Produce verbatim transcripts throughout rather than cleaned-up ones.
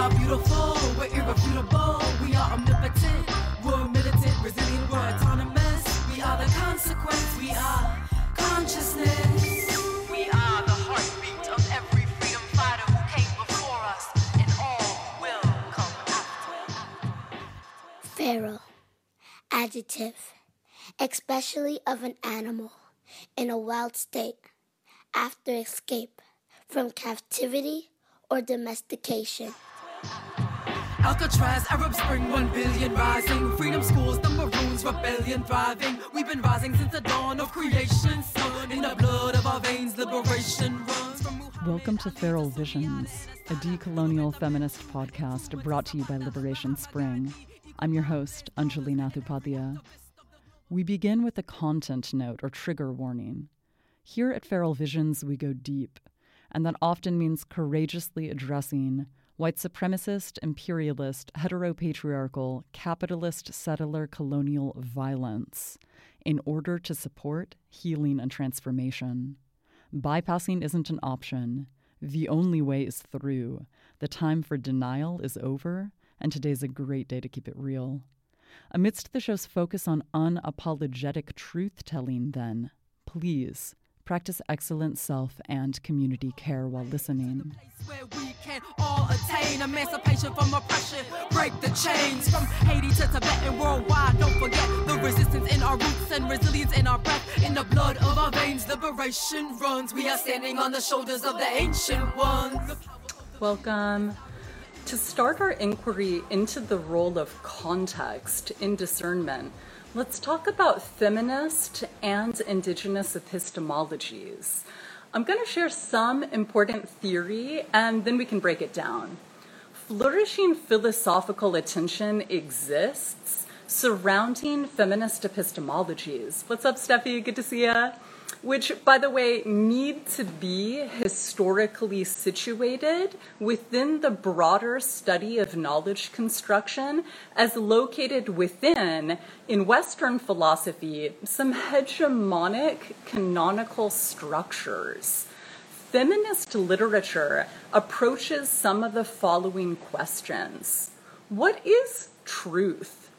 are beautiful, we're irrefutable, we are omnipotent, we're militant, resilient, we're autonomous, we are the consequence, we are consciousness. We are the heartbeat of every freedom fighter who came before us, and all will come after. Feral, adjective, especially of an animal in a wild state after escape from captivity or domestication. Alcatraz, Arab Spring, one billion rising. Freedom schools, the maroons, rebellion thriving. We've been rising since the dawn of creation. So in the blood of our veins, liberation runs from Muhammad. Welcome to Feral Visions, a decolonial feminist podcast brought to you by Liberation Spring. I'm your host, Anjali Nath Upadhyay. We begin with a content note or trigger warning. Here at Feral Visions, we go deep, and that often means courageously addressing white supremacist, imperialist, heteropatriarchal, capitalist, settler, colonial violence in order to support healing and transformation. Bypassing isn't an option. The only way is through. The time for denial is over, and today's a great day to keep it real. Amidst the show's focus on unapologetic truth-telling, then, please practice excellent self and community care while listening. Where we can all attain emancipation from oppression, break the chains from Haiti to Tibet and worldwide. Don't forget the resistance in our roots and resilience in our breath. In the blood of our veins, liberation runs. We are standing on the shoulders of the ancient ones. Welcome. To start our inquiry into the role of context in discernment, let's talk about feminist and indigenous epistemologies. I'm going to share some important theory, and then we can break it down. Flourishing philosophical attention exists surrounding feminist epistemologies. What's up, Steffi? Good to see ya. Which, by the way, need to be historically situated within the broader study of knowledge construction as located within, in Western philosophy, some hegemonic canonical structures. Feminist literature approaches some of the following questions. What is truth,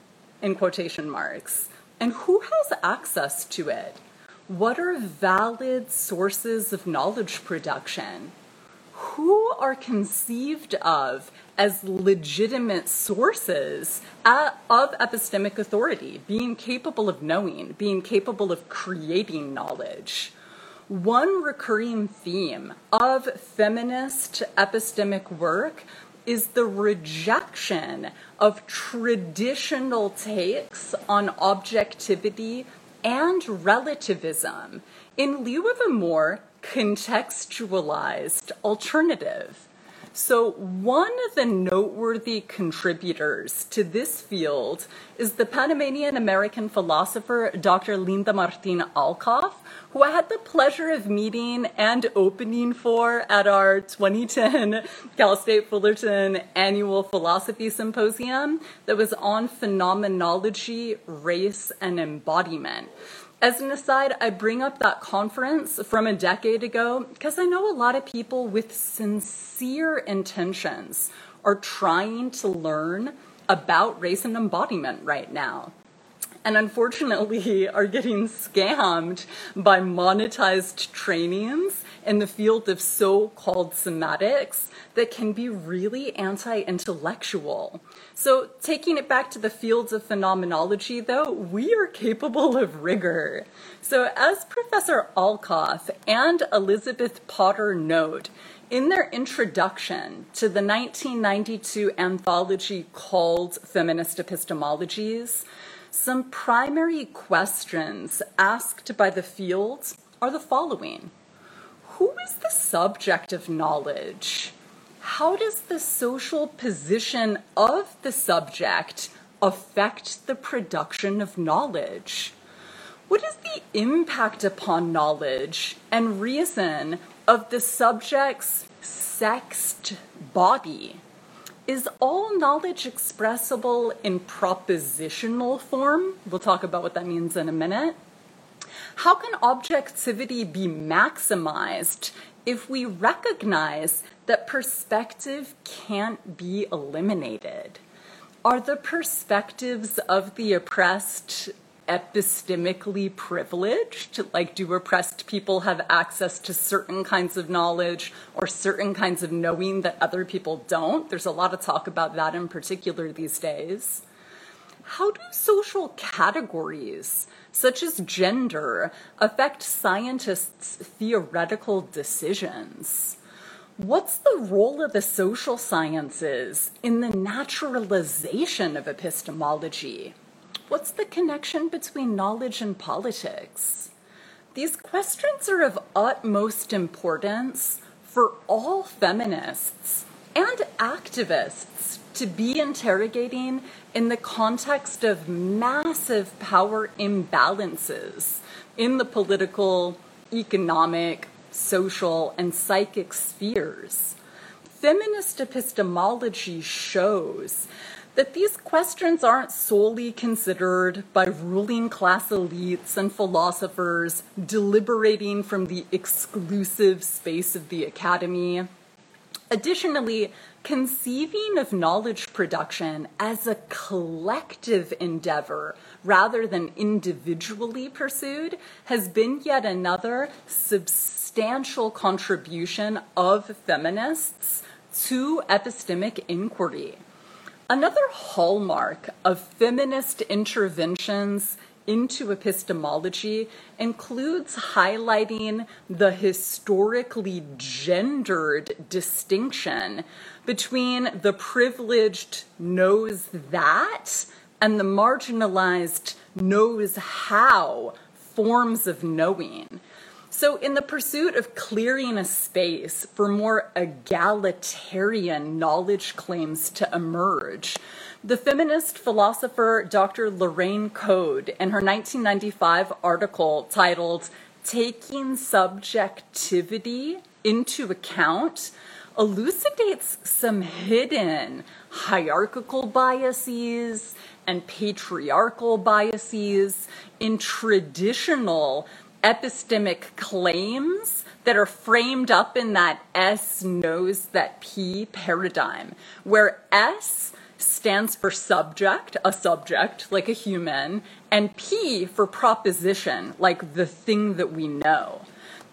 in quotation marks, and who has access to it? What are valid sources of knowledge production? Who are conceived of as legitimate sources of epistemic authority, being capable of knowing, being capable of creating knowledge? One recurring theme of feminist epistemic work is the rejection of traditional takes on objectivity and relativism in lieu of a more contextualized alternative. So one of the noteworthy contributors to this field is the Panamanian-American philosopher Doctor Linda Martín Alcoff, who I had the pleasure of meeting and opening for at our twenty ten Cal State Fullerton Annual Philosophy Symposium that was on phenomenology, race, and embodiment. As an aside, I bring up that conference from a decade ago because I know a lot of people with sincere intentions are trying to learn about race and embodiment right now, and unfortunately are getting scammed by monetized trainings in the field of so-called somatics that can be really anti-intellectual. So taking it back to the fields of phenomenology, though, we are capable of rigor. So as Professor Alcoff and Elizabeth Potter note in their introduction to the nineteen ninety-two anthology called Feminist Epistemologies, some primary questions asked by the field are the following. Who is the subject of knowledge? How does the social position of the subject affect the production of knowledge? What is the impact upon knowledge and reason of the subject's sexed body? Is all knowledge expressible in propositional form? We'll talk about what that means in a minute. How can objectivity be maximized if we recognize that perspective can't be eliminated. Are the perspectives of the oppressed epistemically privileged? Like, do oppressed people have access to certain kinds of knowledge or certain kinds of knowing that other people don't? There's a lot of talk about that in particular these days. How do social categories, such as gender, affect scientists' theoretical decisions? What's the role of the social sciences in the naturalization of epistemology? What's the connection between knowledge and politics? These questions are of utmost importance for all feminists and activists to be interrogating in the context of massive power imbalances in the political, economic, social, and psychic spheres. Feminist epistemology shows that these questions aren't solely considered by ruling class elites and philosophers deliberating from the exclusive space of the academy. Additionally, conceiving of knowledge production as a collective endeavor rather than individually pursued has been yet another substantial contribution of feminists to epistemic inquiry. Another hallmark of feminist interventions into epistemology includes highlighting the historically gendered distinction between the privileged knows that and the marginalized knows how forms of knowing. So in the pursuit of clearing a space for more egalitarian knowledge claims to emerge, the feminist philosopher Doctor Lorraine Code, in her nineteen ninety-five article titled Taking Subjectivity into Account, elucidates some hidden hierarchical biases and patriarchal biases in traditional epistemic claims that are framed up in that S knows that P paradigm, where S stands for subject, a subject, like a human, and P for proposition, like the thing that we know.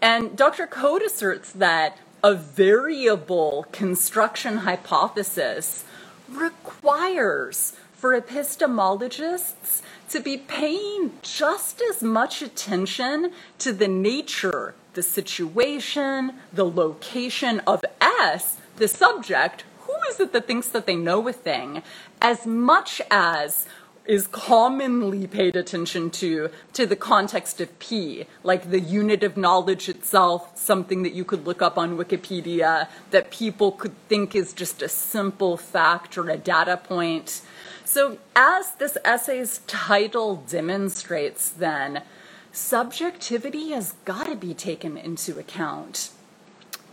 And Doctor Code asserts that a variable construction hypothesis requires for epistemologists to be paying just as much attention to the nature, the situation, the location of S, the subject, who is it that thinks that they know a thing, as much as is commonly paid attention to, to the context of P, like the unit of knowledge itself, something that you could look up on Wikipedia, that people could think is just a simple fact or a data point. So as this essay's title demonstrates then, subjectivity has got to be taken into account.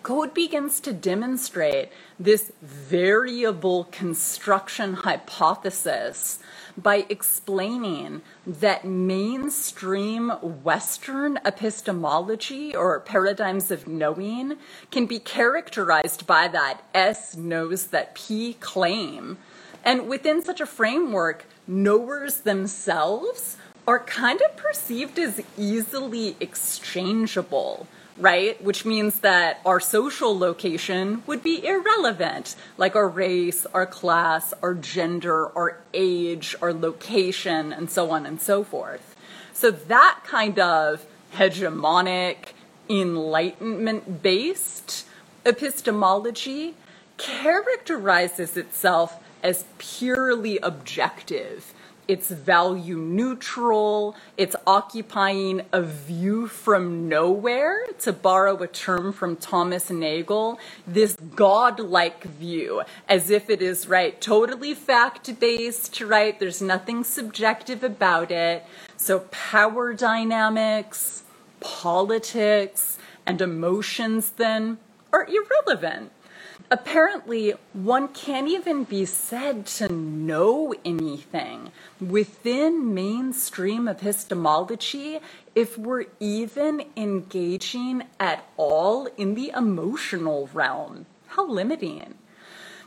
Code begins to demonstrate this variable construction hypothesis by explaining that mainstream Western epistemology or paradigms of knowing can be characterized by that S knows that P claim. And within such a framework, knowers themselves are kind of perceived as easily exchangeable, right? Which means that our social location would be irrelevant, like our race, our class, our gender, our age, our location, and so on and so forth. So that kind of hegemonic, enlightenment-based epistemology characterizes itself as purely objective. It's value neutral, it's occupying a view from nowhere, to borrow a term from Thomas Nagel, this godlike view, as if it is, right, totally fact-based, right, there's nothing subjective about it. So power dynamics, politics, and emotions then are irrelevant. Apparently, one can't even be said to know anything within mainstream epistemology if we're even engaging at all in the emotional realm. how limiting.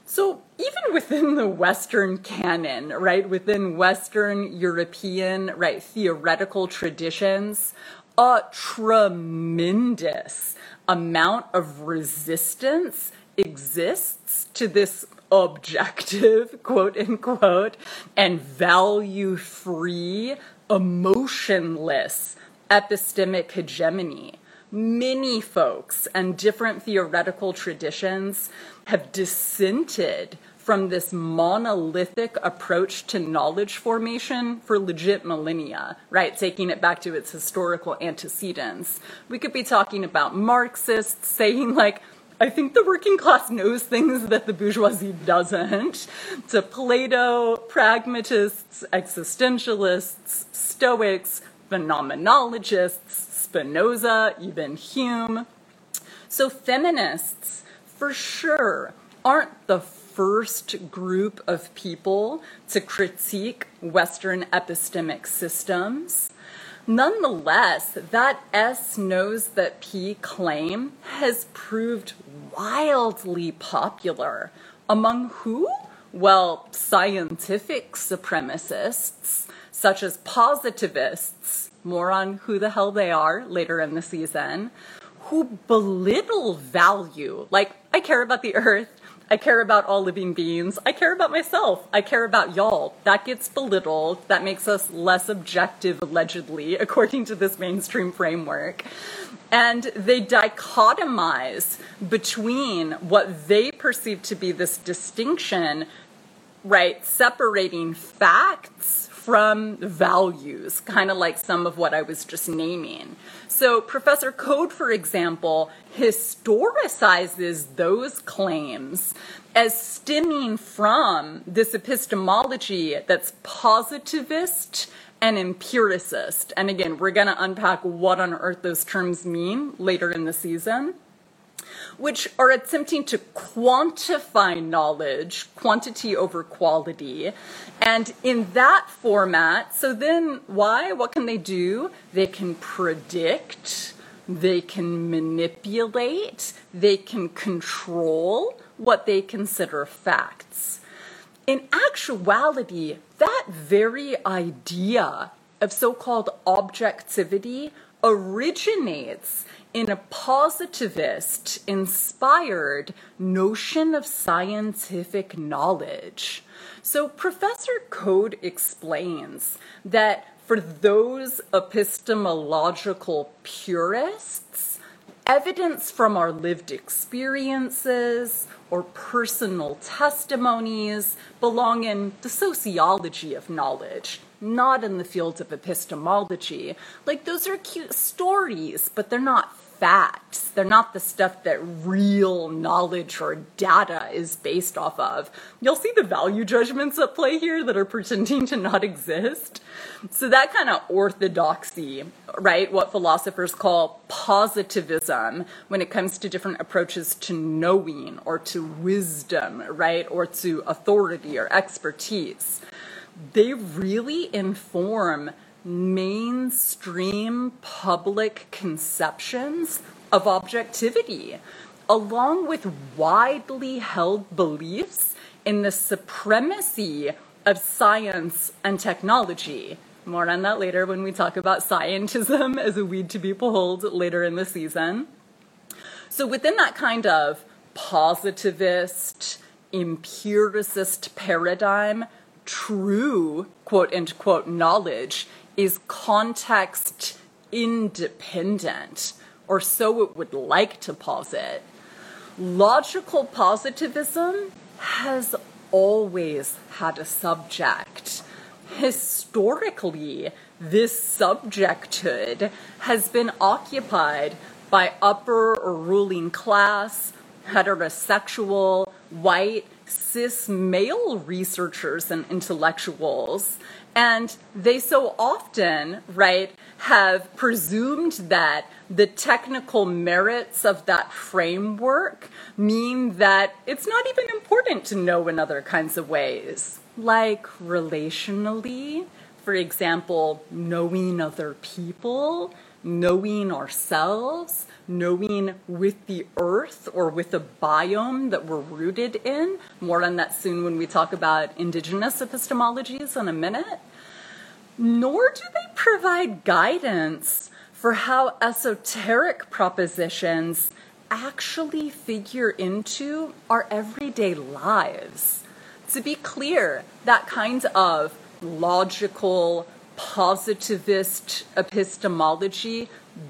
So even within the Western canon, right, within Western European, right, theoretical traditions, a tremendous amount of resistance exists to this objective, quote unquote, and value-free, emotionless epistemic hegemony. Many folks and different theoretical traditions have dissented from this monolithic approach to knowledge formation for legit millennia, right? Taking it back to its historical antecedents. We could be talking about Marxists saying, like, I think the working class knows things that the bourgeoisie doesn't, to Plato, pragmatists, existentialists, Stoics, phenomenologists, Spinoza, even Hume. So feminists, for sure, aren't the first group of people to critique Western epistemic systems. Nonetheless, that S knows that P claim has proved wildly popular. Among who? Well, scientific supremacists, such as positivists, more on who the hell they are later in the season, who belittle value. Like, I care about the earth, I care about all living beings, I care about myself, I care about y'all. That gets belittled, that makes us less objective, allegedly, according to this mainstream framework. And they dichotomize between what they perceive to be this distinction, right, separating facts from values, kind of like some of what I was just naming. So Professor Code, for example, historicizes those claims as stemming from this epistemology that's positivist and empiricist. And again, we're going to unpack what on earth those terms mean later in the season, which are attempting to quantify knowledge, quantity over quality. And in that format, so then why? What can they do? They can predict, they can manipulate, they can control what they consider facts. In actuality, that very idea of so-called objectivity originates in a positivist-inspired notion of scientific knowledge. So Professor Code explains that for those epistemological purists, evidence from our lived experiences or personal testimonies belong in the sociology of knowledge, not in the field of epistemology. Like, those are cute stories, but they're not facts. They're not the stuff that real knowledge or data is based off of. You'll see the value judgments at play here that are pretending to not exist. So that kind of orthodoxy, right, what philosophers call positivism when it comes to different approaches to knowing or to wisdom, right, or to authority or expertise, they really inform mainstream public conceptions of objectivity, along with widely held beliefs in the supremacy of science and technology. More on that later when we talk about scientism as a weed to be pulled later in the season. So within that kind of positivist, empiricist paradigm, true, quote unquote, knowledge is context independent, or so it would like to posit. Logical positivism has always had a subject. Historically, this subjecthood has been occupied by upper or ruling class, heterosexual, white, cis male researchers and intellectuals, and they so often, right, have presumed that the technical merits of that framework mean that it's not even important to know in other kinds of ways, like relationally, for example, knowing other people, knowing ourselves, knowing with the earth or with the biome that we're rooted in. More on that soon when we talk about indigenous epistemologies in a minute. Nor do they provide guidance for how esoteric propositions actually figure into our everyday lives. To be clear, that kind of logical, positivist epistemology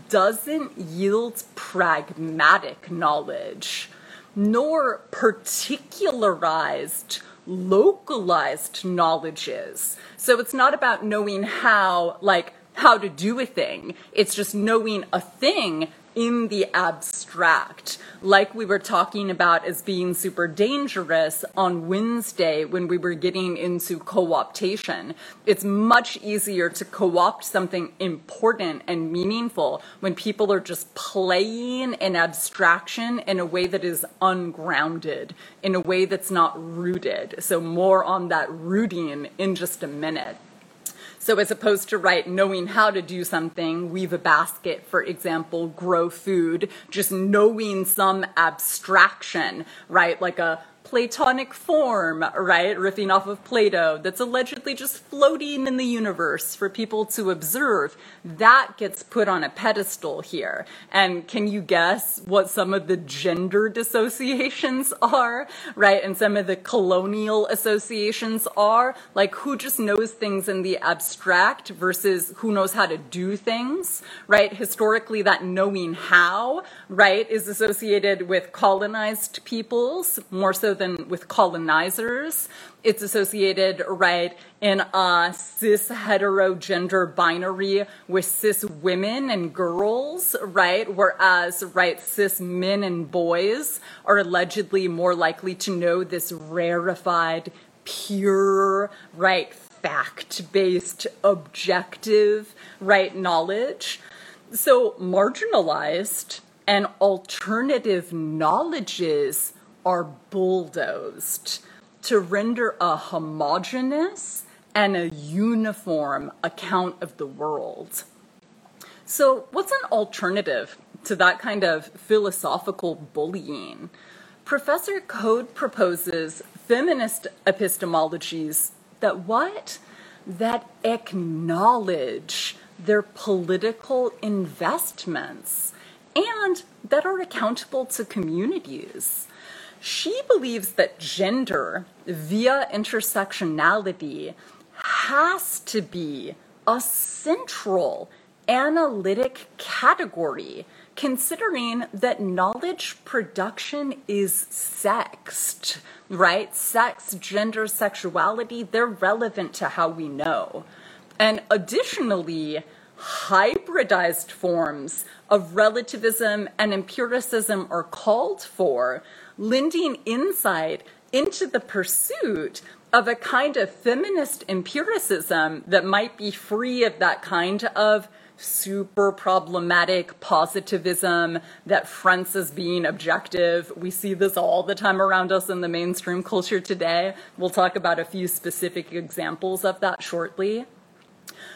doesn't yield pragmatic knowledge, nor particularized, localized knowledges. So it's not about knowing how, like, how to do a thing. It's just knowing a thing in the abstract, like we were talking about as being super dangerous on Wednesday when we were getting into co-optation. It's much easier to co-opt something important and meaningful when people are just playing an abstraction in a way that is ungrounded, in a way that's not rooted. So more on that rooting in just a minute. So as opposed to, right, knowing how to do something, weave a basket, for example, grow food, just knowing some abstraction, right, like a Platonic form, right, riffing off of Plato, that's allegedly just floating in the universe for people to observe, that gets put on a pedestal here. And can you guess what some of the gender dissociations are, right, and some of the colonial associations are? Like, who just knows things in the abstract versus who knows how to do things, right? Historically, that knowing how, right, is associated with colonized peoples, more so than with colonizers. It's associated, right, in a cis-hetero-gender binary with cis women and girls, right, whereas, right, cis men and boys are allegedly more likely to know this rarefied, pure, right, fact-based, objective, right, knowledge. So marginalized and alternative knowledges are bulldozed to render a homogeneous and a uniform account of the world. So what's an alternative to that kind of philosophical bullying? Professor Code proposes feminist epistemologies that what? That acknowledge their political investments and that are accountable to communities. She believes that gender, via intersectionality, has to be a central analytic category, considering that knowledge production is sexed, right? Sex, gender, sexuality, they're relevant to how we know. And additionally, hybridized forms of relativism and empiricism are called for, lending insight into the pursuit of a kind of feminist empiricism that might be free of that kind of super problematic positivism that fronts as being objective. We see this all the time around us in the mainstream culture today. We'll talk about a few specific examples of that shortly.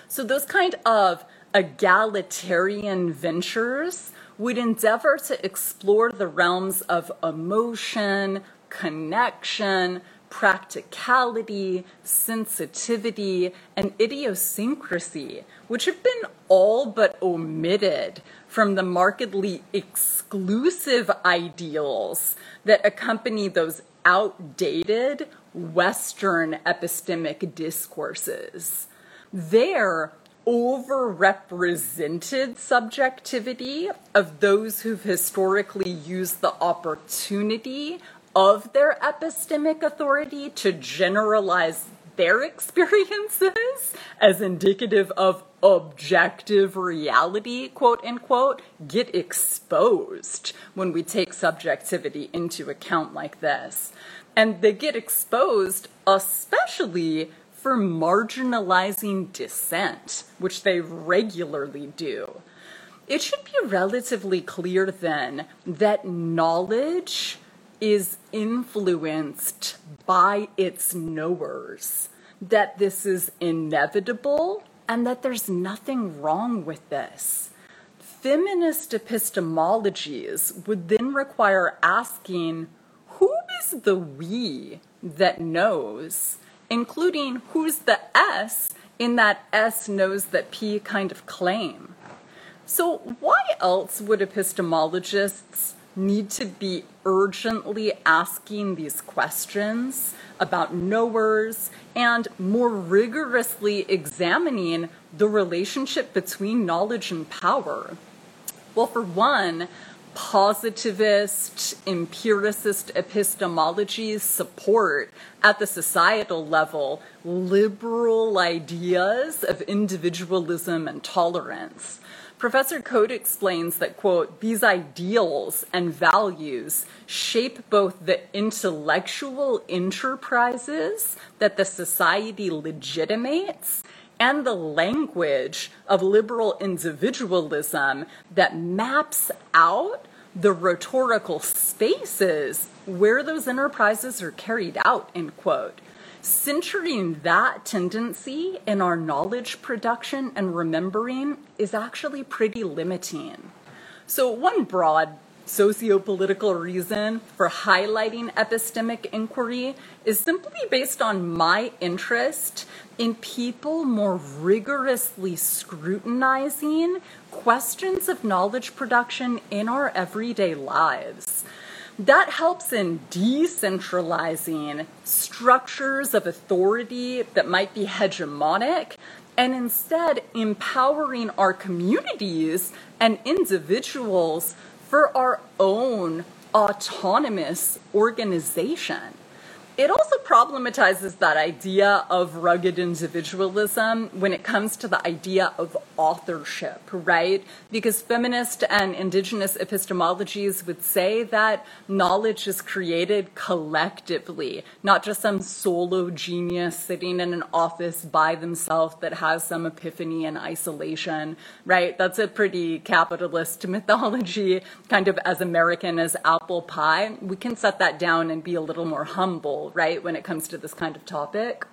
So those kind of egalitarian ventures would endeavor to explore the realms of emotion, connection, practicality, sensitivity, and idiosyncrasy, which have been all but omitted from the markedly exclusive ideals that accompany those outdated Western epistemic discourses. They're overrepresented subjectivity of those who've historically used the opportunity of their epistemic authority to generalize their experiences as indicative of objective reality, quote unquote, get exposed when we take subjectivity into account like this. And they get exposed especially for marginalizing dissent, which they regularly do. It should be relatively clear then that knowledge is influenced by its knowers, that this is inevitable and that there's nothing wrong with this. feminist epistemologies would then require asking, who is the we that knows, including who's the S in that S knows that P kind of claim. So why else would epistemologists need to be urgently asking these questions about knowers and more rigorously examining the relationship between knowledge and power? Well, for one, positivist, empiricist epistemologies support, at the societal level, liberal ideas of individualism and tolerance. Professor Code explains that, quote, these ideals and values shape both the intellectual enterprises that the society legitimates and the language of liberal individualism that maps out the rhetorical spaces where those enterprises are carried out, end quote. Centering that tendency in our knowledge production and remembering is actually pretty limiting. So one broad socio-political reason for highlighting epistemic inquiry is simply based on my interest in people more rigorously scrutinizing questions of knowledge production in our everyday lives. That helps in decentralizing structures of authority that might be hegemonic and instead empowering our communities and individuals for our own autonomous organization. It also problematizes that idea of rugged individualism when it comes to the idea of authorship, right? Because feminist and indigenous epistemologies would say that knowledge is created collectively, not just some solo genius sitting in an office by themselves that has some epiphany in isolation, right? That's a pretty capitalist mythology, kind of as American as apple pie. We can set that down and be a little more humble, right, when it comes to this kind of topic.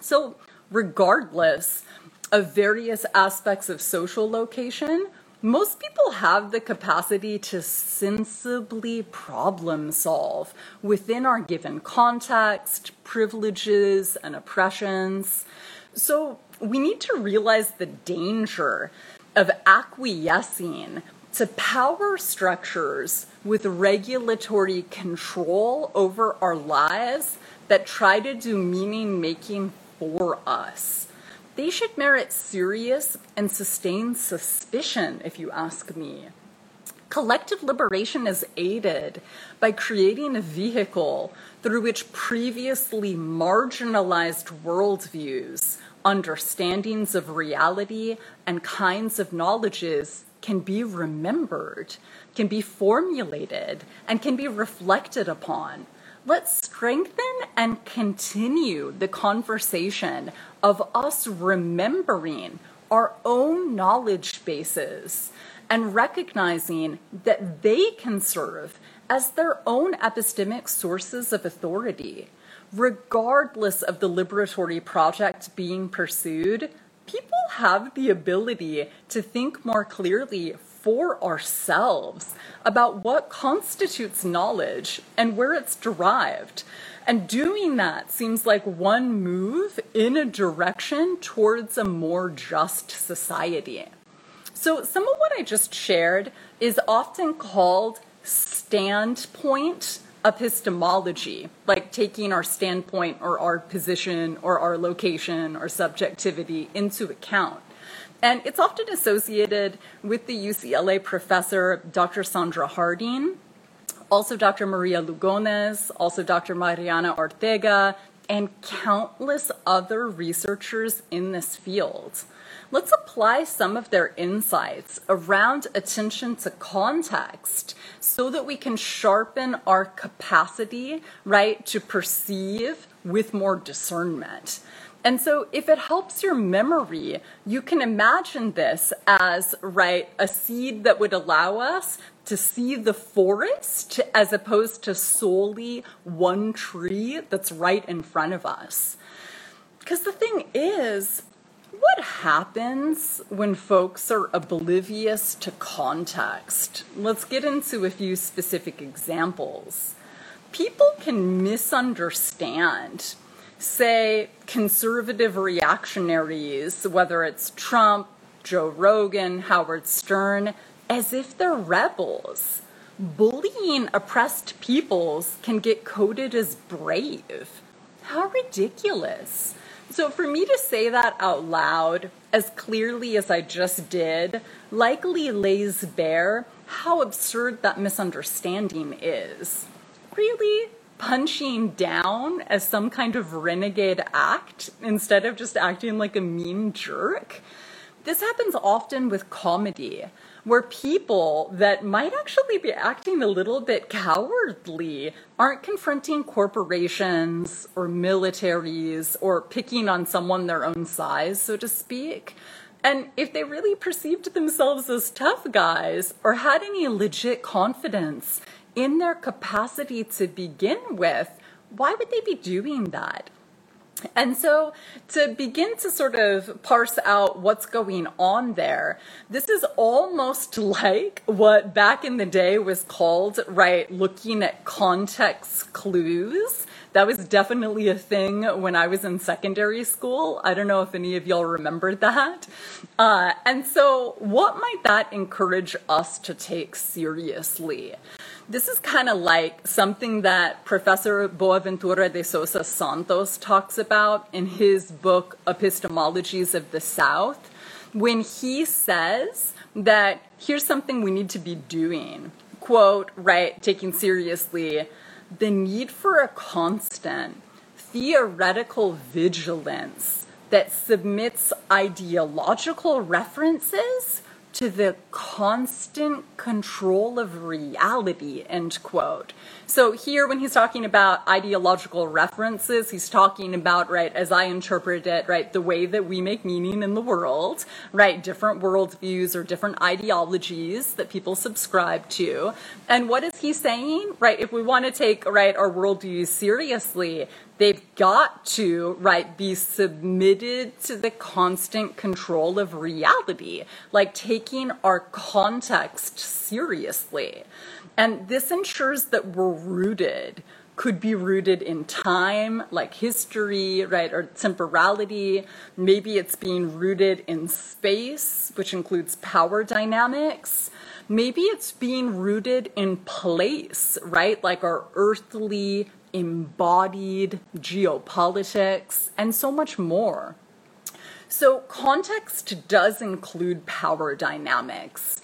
So regardless of various aspects of social location, most people have the capacity to sensibly problem solve within our given context, privileges, and oppressions. So we need to realize the danger of acquiescing to power structures with regulatory control over our lives that try to do meaning-making for us. They should merit serious and sustained suspicion, if you ask me. Collective liberation is aided by creating a vehicle through which previously marginalized worldviews, understandings of reality, and kinds of knowledges can be remembered, can be formulated, and can be reflected upon. Let's strengthen and continue the conversation of us remembering our own knowledge bases and recognizing that they can serve as their own epistemic sources of authority. Regardless of the liberatory project being pursued, people have the ability to think more clearly for ourselves about what constitutes knowledge and where it's derived. And doing that seems like one move in a direction towards a more just society. So some of what I just shared is often called standpoint epistemology, like taking our standpoint or our position or our location or subjectivity into account. And it's often associated with the U C L A professor, Doctor Sandra Harding, also Doctor Maria Lugones, also Doctor Mariana Ortega, and countless other researchers in this field. Let's apply some of their insights around attention to context so that we can sharpen our capacity, right, to perceive with more discernment. And so if it helps your memory, you can imagine this as, right, a seed that would allow us to see the forest as opposed to solely one tree that's right in front of us. Because the thing is, What happens when folks are oblivious to context? Let's get into a few specific examples. People can misunderstand, say, conservative reactionaries, whether it's Trump, Joe Rogan, Howard Stern, as if they're rebels. Bullying oppressed peoples can get coded as brave. How ridiculous. So for me to say that out loud, as clearly as I just did, likely lays bare how absurd that misunderstanding is. Really? Punching down as some kind of renegade act instead of just acting like a mean jerk? This happens often with comedy, where people that might actually be acting a little bit cowardly aren't confronting corporations or militaries or picking on someone their own size, so to speak. And if they really perceived themselves as tough guys or had any legit confidence in their capacity to begin with, why would they be doing that? And so to begin to sort of parse out what's going on there, this is almost like what back in the day was called, right, looking at context clues. That was definitely a thing when I was in secondary school. I don't know if any of y'all remember that. Uh, and so what might that encourage us to take seriously? This is kind of like something that Professor Boaventura de Sousa Santos talks about in his book, Epistemologies of the South, when he says that here's something we need to be doing, quote, right, taking seriously, the need for a constant theoretical vigilance that submits ideological references to the constant control of reality, end quote. So here, when he's talking about ideological references, he's talking about, right, as I interpret it, right, the way that we make meaning in the world, right, different worldviews or different ideologies that people subscribe to. And what is he saying, right? If we want to take, right, our worldviews seriously, they've got to, right, be submitted to the constant control of reality, like taking our context seriously. And this ensures that we're rooted, could be rooted in time, like history, right, or temporality. Maybe it's being rooted in space, which includes power dynamics. Maybe it's being rooted in place, right, like our earthly embodied geopolitics, and so much more. So context does include power dynamics.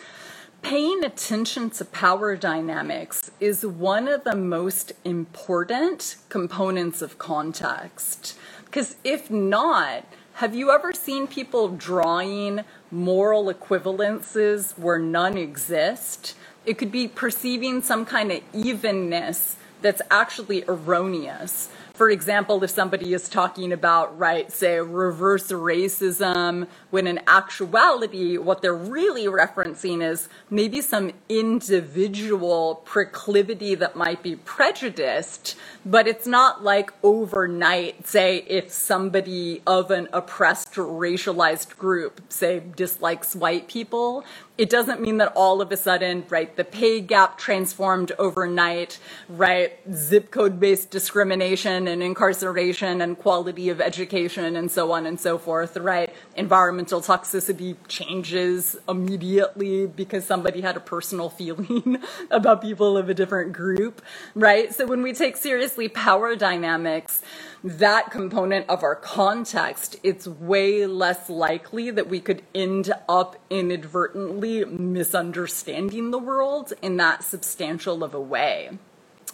Paying attention to power dynamics is one of the most important components of context. Because if not, have you ever seen people drawing moral equivalences where none exist? It could be perceiving some kind of evenness that's actually erroneous. For example, if somebody is talking about, right, say, reverse racism, when in actuality, what they're really referencing is maybe some individual proclivity that might be prejudiced, but it's not like overnight, say, if somebody of an oppressed, racialized group, say, dislikes white people, it doesn't mean that all of a sudden, right, the pay gap transformed overnight, right, zip code-based discrimination and incarceration and quality of education and so on and so forth, right, environmental toxicity changes immediately because somebody had a personal feeling about people of a different group, right? So when we take seriously power dynamics, that component of our context, it's way less likely that we could end up inadvertently misunderstanding the world in that substantial of a way,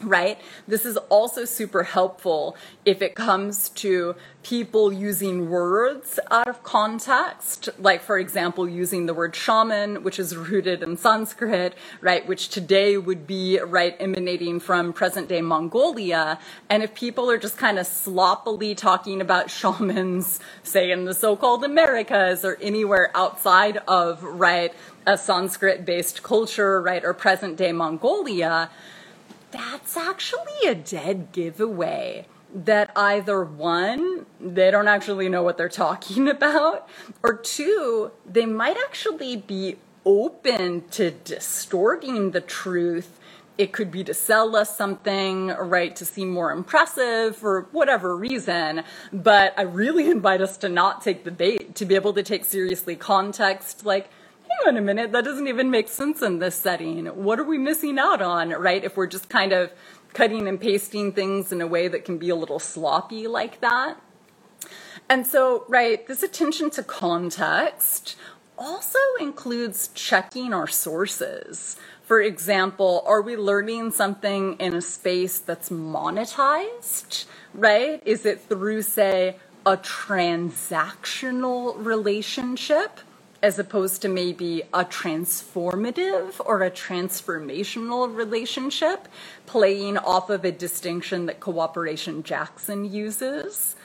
right? This is also super helpful if it comes to people using words out of context, like, for example, using the word shaman, which is rooted in Sanskrit, right, which today would be, right, emanating from present-day Mongolia. And if people are just kind of sloppily talking about shamans, say, in the so-called Americas or anywhere outside of, right, a Sanskrit-based culture, right, or present-day Mongolia, that's actually a dead giveaway. that either one, they don't actually know what they're talking about, or two, they might actually be open to distorting the truth. It could be to sell us something, right, to seem more impressive for whatever reason. But I really invite us to not take the bait, to be able to take seriously context, like, hang on a minute, that doesn't even make sense in this setting. What are we missing out on, right, if we're just kind of cutting and pasting things in a way that can be a little sloppy like that. And so, right, this attention to context also includes checking our sources. For example, are we learning something in a space that's monetized, right? Is it through, say, a transactional relationship, as opposed to maybe a transformative or a transformational relationship, playing off of a distinction that Cooperation Jackson uses?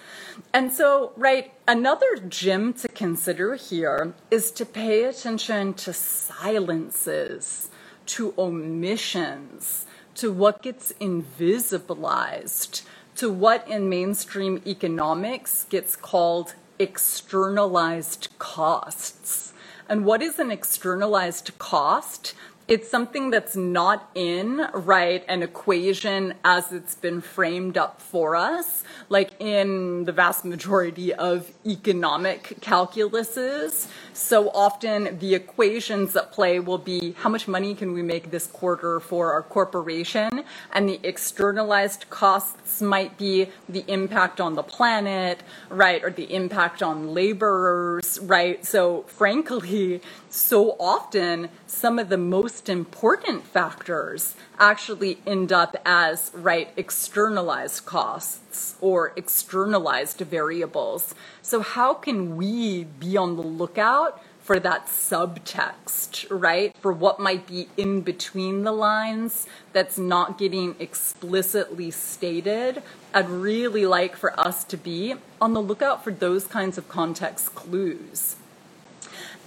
And so, right, another gem to consider here is to pay attention to silences, to omissions, to what gets invisibilized, to what in mainstream economics gets called externalized costs. And what is an externalized cost? It's something that's not in, right, an equation as it's been framed up for us, like in the vast majority of economic calculuses. So often the equations at play will be how much money can we make this quarter for our corporation, and the externalized costs might be the impact on the planet, right, or the impact on laborers, right? So frankly, so often some of the most important factors actually end up as, right, externalized costs or externalized variables. So how can we be on the lookout for that subtext, right, for what might be in between the lines that's not getting explicitly stated? I'd really like for us to be on the lookout for those kinds of context clues.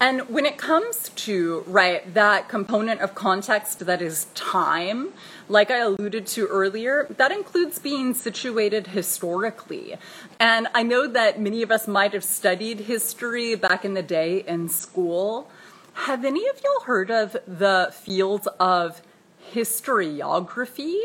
And when it comes to, right, that component of context that is time, like I alluded to earlier, that includes being situated historically. And I know that many of us might have studied history back in the day in school. Have any of y'all heard of the field of historiography?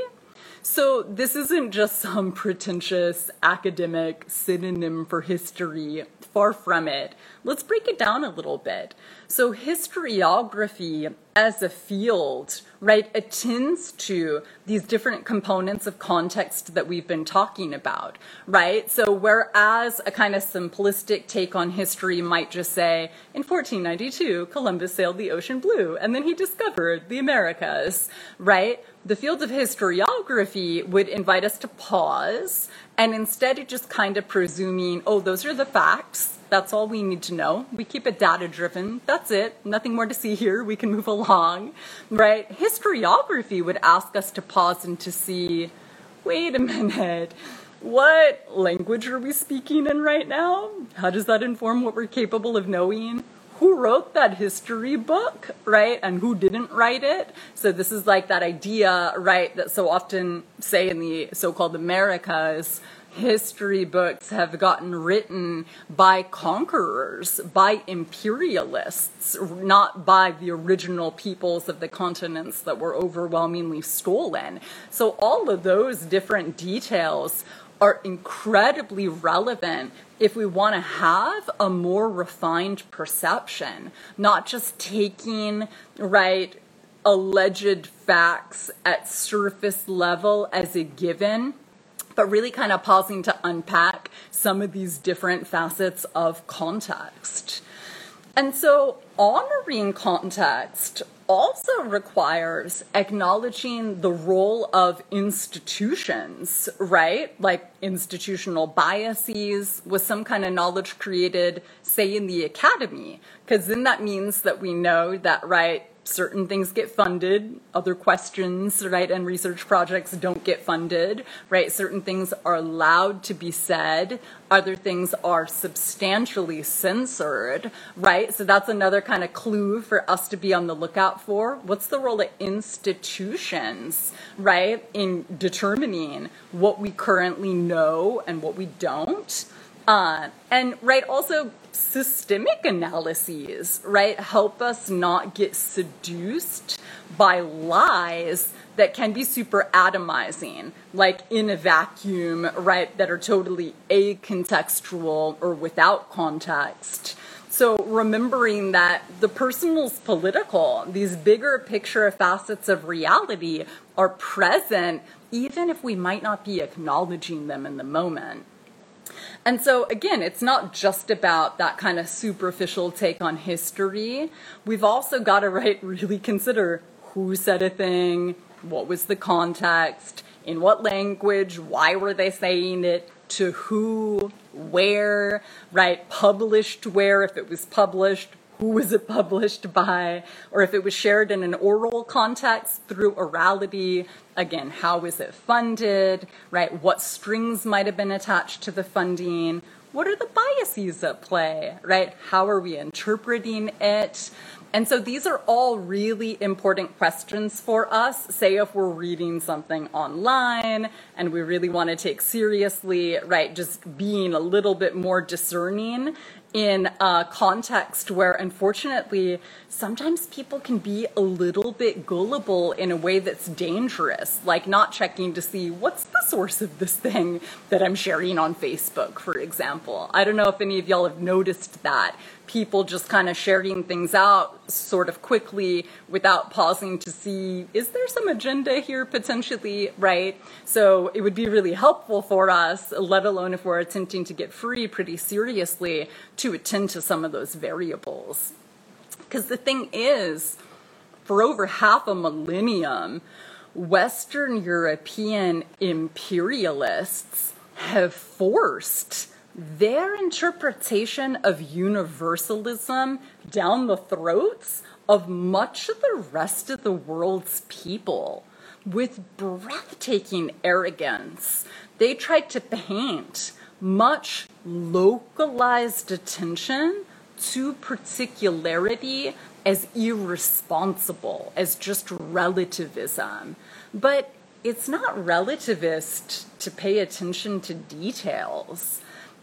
So this isn't just some pretentious academic synonym for history. Far from it. Let's break it down a little bit. So historiography as a field, right, attends to these different components of context that we've been talking about, right? So whereas a kind of simplistic take on history might just say, in fourteen ninety-two, Columbus sailed the ocean blue, and then he discovered the Americas, right? The field of historiography would invite us to pause, and instead of just kind of presuming, oh, those are the facts, that's all we need to know. We keep it data-driven. That's it. Nothing more to see here. We can move along, right? Historiography would ask us to pause and to see, wait a minute, what language are we speaking in right now? How does that inform what we're capable of knowing? Who wrote that history book, right? And who didn't write it? So this is like that idea, right, that so often, say, in the so-called Americas, history books have gotten written by conquerors, by imperialists, not by the original peoples of the continents that were overwhelmingly stolen. So all of those different details are incredibly relevant if we want to have a more refined perception, not just taking, right, alleged facts at surface level as a given, but really kind of pausing to unpack some of these different facets of context. And so honoring context also requires acknowledging the role of institutions, right? Like institutional biases with some kind of knowledge created, say, in the academy, because then that means that we know that, right, certain things get funded, other questions, right, and research projects don't get funded, right? Certain things are allowed to be said, other things are substantially censored, right? So that's another kind of clue for us to be on the lookout for. What's the role of institutions, right, in determining what we currently know and what we don't? Uh, and, right, also systemic analyses, right, help us not get seduced by lies that can be super atomizing, like in a vacuum, right, that are totally acontextual or without context. So remembering that the personal's political, these bigger picture facets of reality are present, even if we might not be acknowledging them in the moment. And so, again, it's not just about that kind of superficial take on history. We've also got to right, really consider who said a thing, what was the context, in what language, why were they saying it, to who, where, right, published where, if it was published, who was it published by, or if it was shared in an oral context through orality. Again, how was it funded, right? What strings might have been attached to the funding? What are the biases at play, right? How are we interpreting it? And so these are all really important questions for us, say if we're reading something online and we really want to take seriously, right, just being a little bit more discerning in a context where, unfortunately, sometimes people can be a little bit gullible in a way that's dangerous, like not checking to see what's the source of this thing that I'm sharing on Facebook, for example. I don't know if any of y'all have noticed that. People just kind of sharing things out sort of quickly without pausing to see, is there some agenda here potentially, right? So it would be really helpful for us, let alone if we're attempting to get free pretty seriously, to attend to some of those variables. Because the thing is, for over half a millennium, Western European imperialists have forced their interpretation of universalism down the throats of much of the rest of the world's people. With breathtaking arrogance, they tried to paint much localized attention to particularity as irresponsible, as just relativism. But it's not relativist to pay attention to details.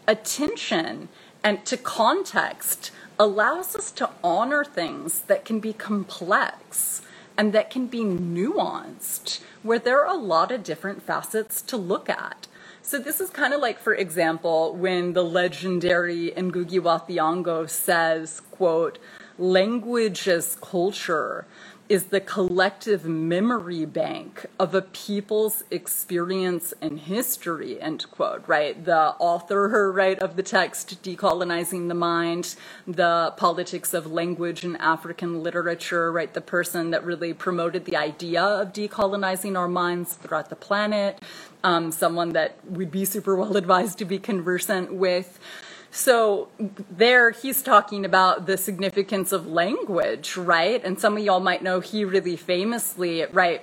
Attention and to context allows us to honor things that can be complex and that can be nuanced, where there are a lot of different facets to look at. So this is kind of like, for example, when the legendary Ngugiwa Thiongo says, quote, "Language as culture is the collective memory bank of a people's experience and history," end quote, right? The author, right, of the text, Decolonizing the Mind, the politics of language in African literature, right? The person that really promoted the idea of decolonizing our minds throughout the planet, um, someone that we'd be super well advised to be conversant with. So there he's talking about the significance of language, right? And some of y'all might know he really famously, right,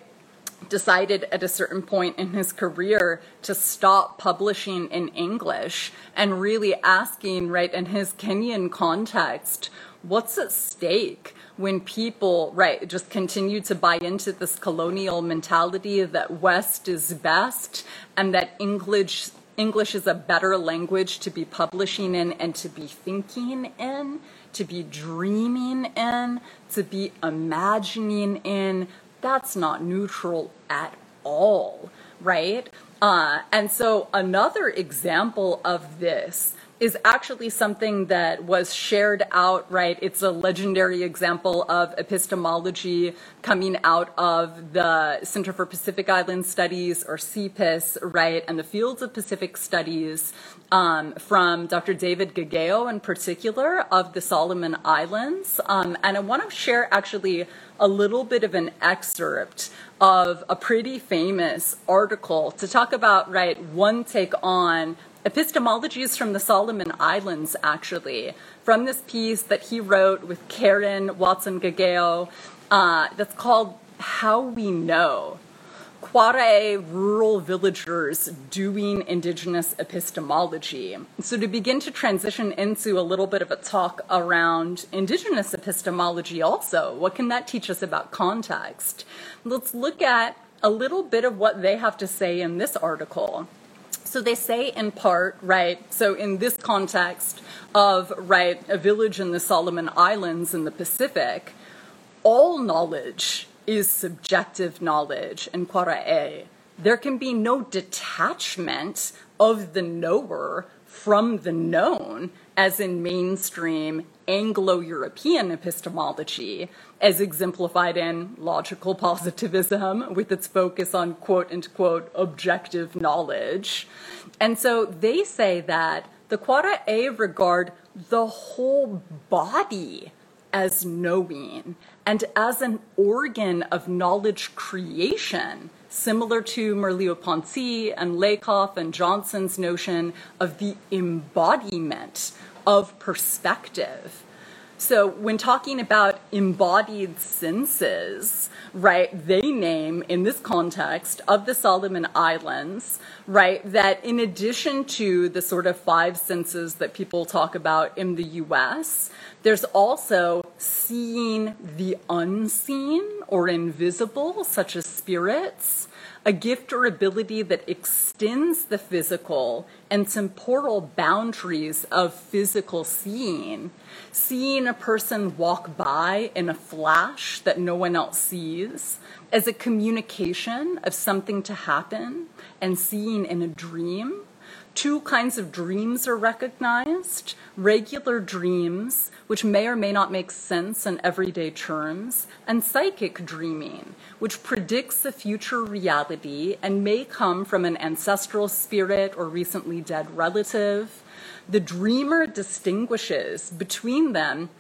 decided at a certain point in his career to stop publishing in English and really asking, right, in his Kenyan context, what's at stake when people, right, just continue to buy into this colonial mentality that West is best and that English English is a better language to be publishing in and to be thinking in, to be dreaming in, to be imagining in. That's not neutral at all, right? Uh, and so another example of this is actually something that was shared out, right? It's a legendary example of epistemology coming out of the Center for Pacific Islands Studies, or CEPIS, right? And the fields of Pacific Studies um, from Doctor David Gageo in particular of the Solomon Islands. Um, and I want to share actually a little bit of an excerpt of a pretty famous article to talk about, right, one take on Epistemologies from the Solomon Islands, actually, from this piece that he wrote with Karen Watson-Gageo uh, that's called How We Know, Kwara'e Rural Villagers Doing Indigenous Epistemology. So to begin to transition into a little bit of a talk around Indigenous epistemology also, what can that teach us about context? Let's look at a little bit of what they have to say in this article. So they say in part, right, so in this context of, right, a village in the Solomon Islands in the Pacific, all knowledge is subjective knowledge in Kwara'e. There can be no detachment of the knower from the known, as in mainstream Anglo-European epistemology, as exemplified in logical positivism with its focus on quote-unquote objective knowledge. And so they say that the Kwara'e regard the whole body as knowing and as an organ of knowledge creation, similar to Merleau-Ponty and Lakoff and Johnson's notion of the embodiment of perspective. So when talking about embodied senses, right, they name in this context of the Solomon Islands, right, that in addition to the sort of five senses that people talk about in the U S, there's also seeing the unseen or invisible, such as spirits, a gift or ability that extends the physical and temporal boundaries of physical seeing. Seeing a person walk by in a flash that no one else sees as a communication of something to happen, and seeing in a dream. Two kinds of dreams are recognized: regular dreams, which may or may not make sense in everyday terms, and psychic dreaming, which predicts a future reality and may come from an ancestral spirit or recently dead relative. The dreamer distinguishes between them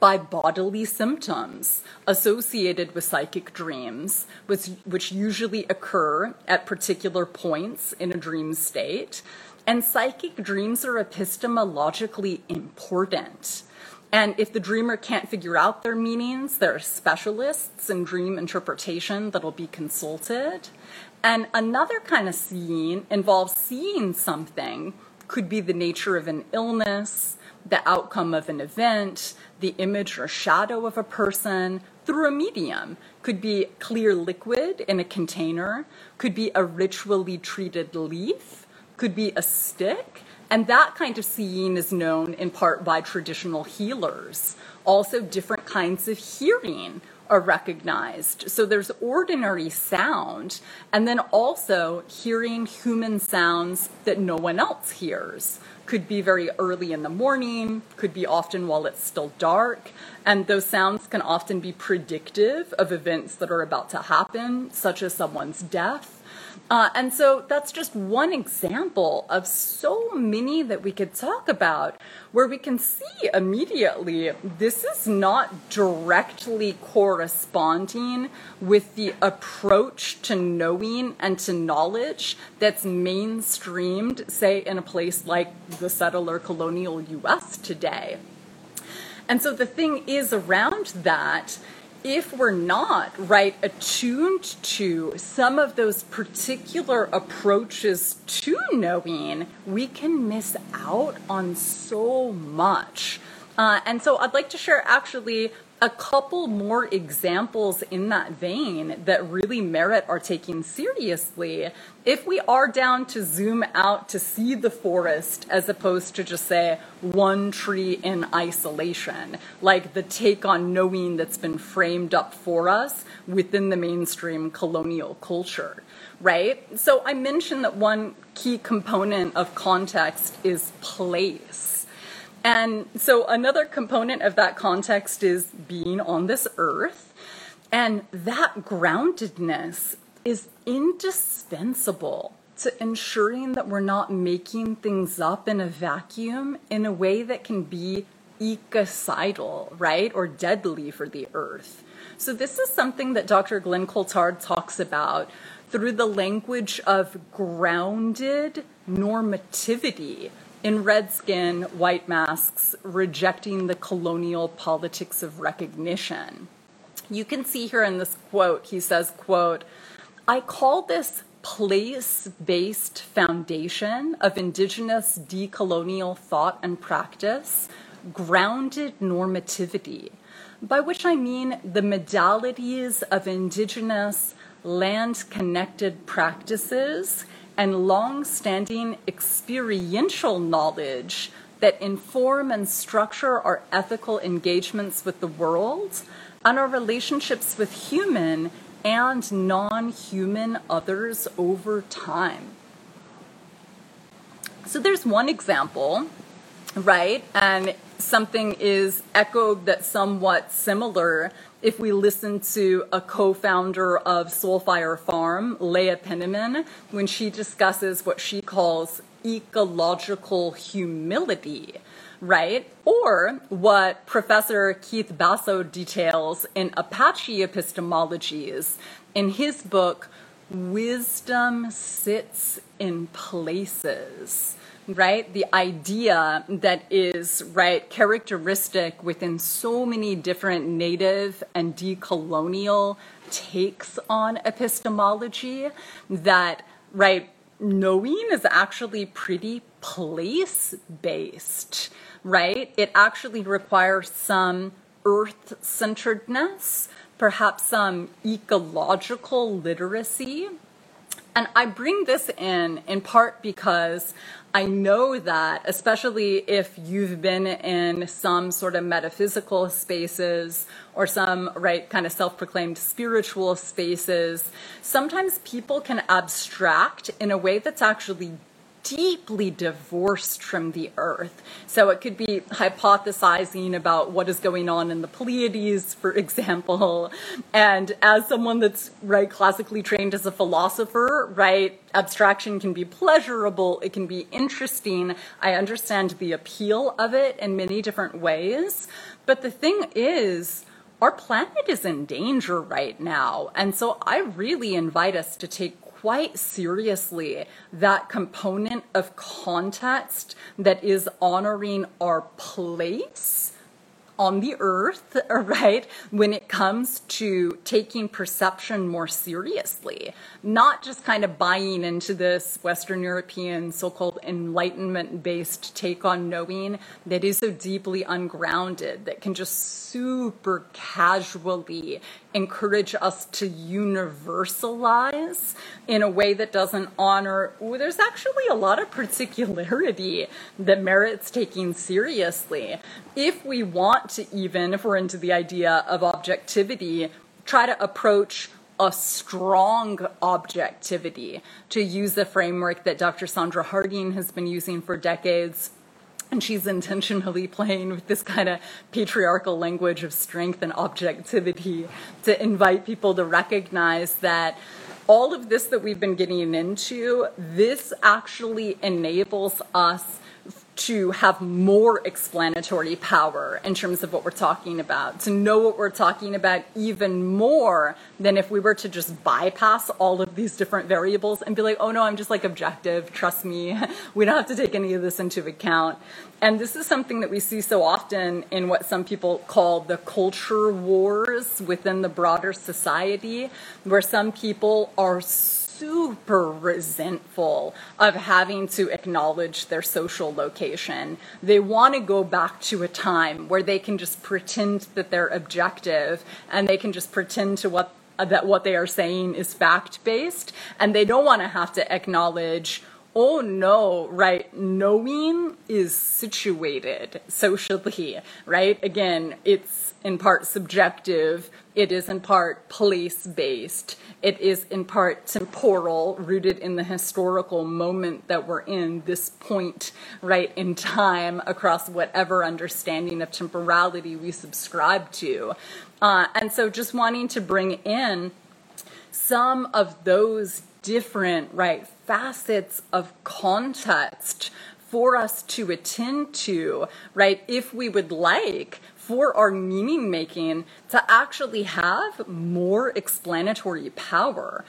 by bodily symptoms associated with psychic dreams, which, which usually occur at particular points in a dream state. And psychic dreams are epistemologically important. And if the dreamer can't figure out their meanings, there are specialists in dream interpretation that'll be consulted. And another kind of seeing involves seeing something, could be the nature of an illness, the outcome of an event, the image or shadow of a person through a medium, could be clear liquid in a container, could be a ritually treated leaf, could be a stick, and that kind of seeing is known in part by traditional healers. Also, different kinds of hearing are recognized. So there's ordinary sound, and then also hearing human sounds that no one else hears. Could be very early in the morning, could be often while it's still dark, and those sounds can often be predictive of events that are about to happen, such as someone's death. Uh, and so that's just one example of so many that we could talk about where we can see immediately this is not directly corresponding with the approach to knowing and to knowledge that's mainstreamed, say, in a place like the settler colonial U S today. And so the thing is around that, if we're not, right, attuned to some of those particular approaches to knowing, we can miss out on so much. Uh, and so I'd like to share actually a couple more examples in that vein that really merit our taking seriously. If we are down to zoom out to see the forest as opposed to just say one tree in isolation, like the take on knowing that's been framed up for us within the mainstream colonial culture, right? So I mentioned that one key component of context is place. And so another component of that context is being on this earth, and that groundedness is indispensable to ensuring that we're not making things up in a vacuum in a way that can be ecocidal, right, or deadly for the earth. So this is something that Doctor Glenn Coulthard talks about through the language of grounded normativity, in Red Skin, White Masks, Rejecting the Colonial Politics of Recognition. you can see here in this quote, he says, quote, "I call this place-based foundation of indigenous decolonial thought and practice grounded normativity, by which I mean the modalities of indigenous land-connected practices and long-standing experiential knowledge that inform and structure our ethical engagements with the world and our relationships with human and non-human others over time." So there's one example, right? And something is echoed that's somewhat similar if we listen to a co-founder of Soul Fire Farm, Leah Penniman, when she discusses what she calls ecological humility, right? Or what Professor Keith Basso details in Apache Epistemologies in his book, Wisdom Sits in Places, right? The idea that is, right, characteristic within so many different native and decolonial takes on epistemology that, right, knowing is actually pretty place-based, right? It actually requires some earth-centeredness, perhaps some ecological literacy. And I bring this in in part because I know that, especially if you've been in some sort of metaphysical spaces or some, right, kind of self-proclaimed spiritual spaces, sometimes people can abstract in a way that's actually deeply divorced from the earth. So it could be hypothesizing about what is going on in the Pleiades, for example. And as someone that's, right, classically trained as a philosopher, right, abstraction can be pleasurable, it can be interesting. I understand the appeal of it in many different ways. But the thing is, our planet is in danger right now. And so I really invite us to take quite seriously that component of context that is honoring our place on the earth, right, when it comes to taking perception more seriously, not just kind of buying into this Western European so-called enlightenment-based take on knowing that is so deeply ungrounded, that can just super casually encourage us to universalize in a way that doesn't honor, well, there's actually a lot of particularity that merits taking seriously. If we want to, even if we're into the idea of objectivity, try to approach a strong objectivity, to use the framework that Doctor Sandra Harding has been using for decades. And she's intentionally playing with this kind of patriarchal language of strength and objectivity to invite people to recognize that all of this that we've been getting into, this actually enables us to have more explanatory power in terms of what we're talking about, to know what we're talking about even more than if we were to just bypass all of these different variables and be like, oh no, I'm just like objective, trust me, we don't have to take any of this into account. And this is something that we see so often in what some people call the culture wars within the broader society, where some people are so super resentful of having to acknowledge their social location. They want to go back to a time where they can just pretend that they're objective and they can just pretend to what that what they are saying is fact-based, and they don't want to have to acknowledge, oh no, right, knowing is situated socially, right? Again, it's in part subjective, it is in part place-based, it is in part temporal, rooted in the historical moment that we're in, this point, right, in time, across whatever understanding of temporality we subscribe to. Uh, and so just wanting to bring in some of those different, right, facets of context for us to attend to, right, if we would like for our meaning making to actually have more explanatory power.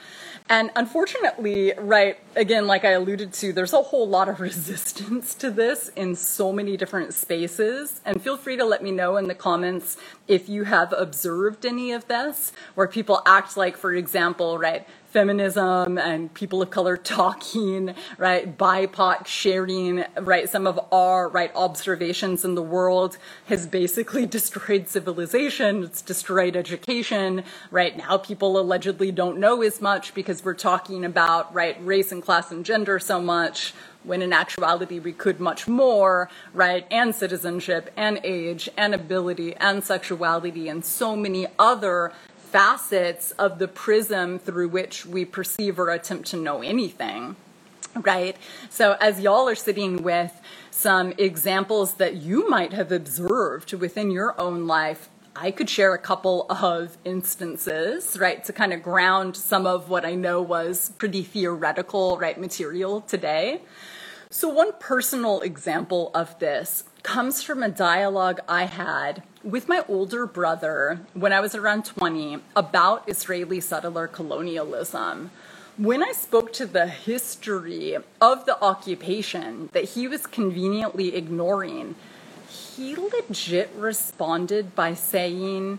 And unfortunately, right, again, like I alluded to, there's a whole lot of resistance to this in so many different spaces. And feel free to let me know in the comments if you have observed any of this, where people act like, for example, right, feminism and people of color talking, right, B I P O C sharing, right, some of our, right, observations in the world has basically destroyed civilization, it's destroyed education, right, now people allegedly don't know as much because we're talking about, right, race and class and gender so much, when in actuality we could much more, right, and citizenship and age and ability and sexuality and so many other facets of the prism through which we perceive or attempt to know anything, right? So as y'all are sitting with some examples that you might have observed within your own life, I could share a couple of instances, right, to kind of ground some of what I know was pretty theoretical, right, material today. So one personal example of this comes from a dialogue I had with my older brother when I was around twenty about Israeli settler colonialism. When I spoke to the history of the occupation that he was conveniently ignoring, he legit responded by saying,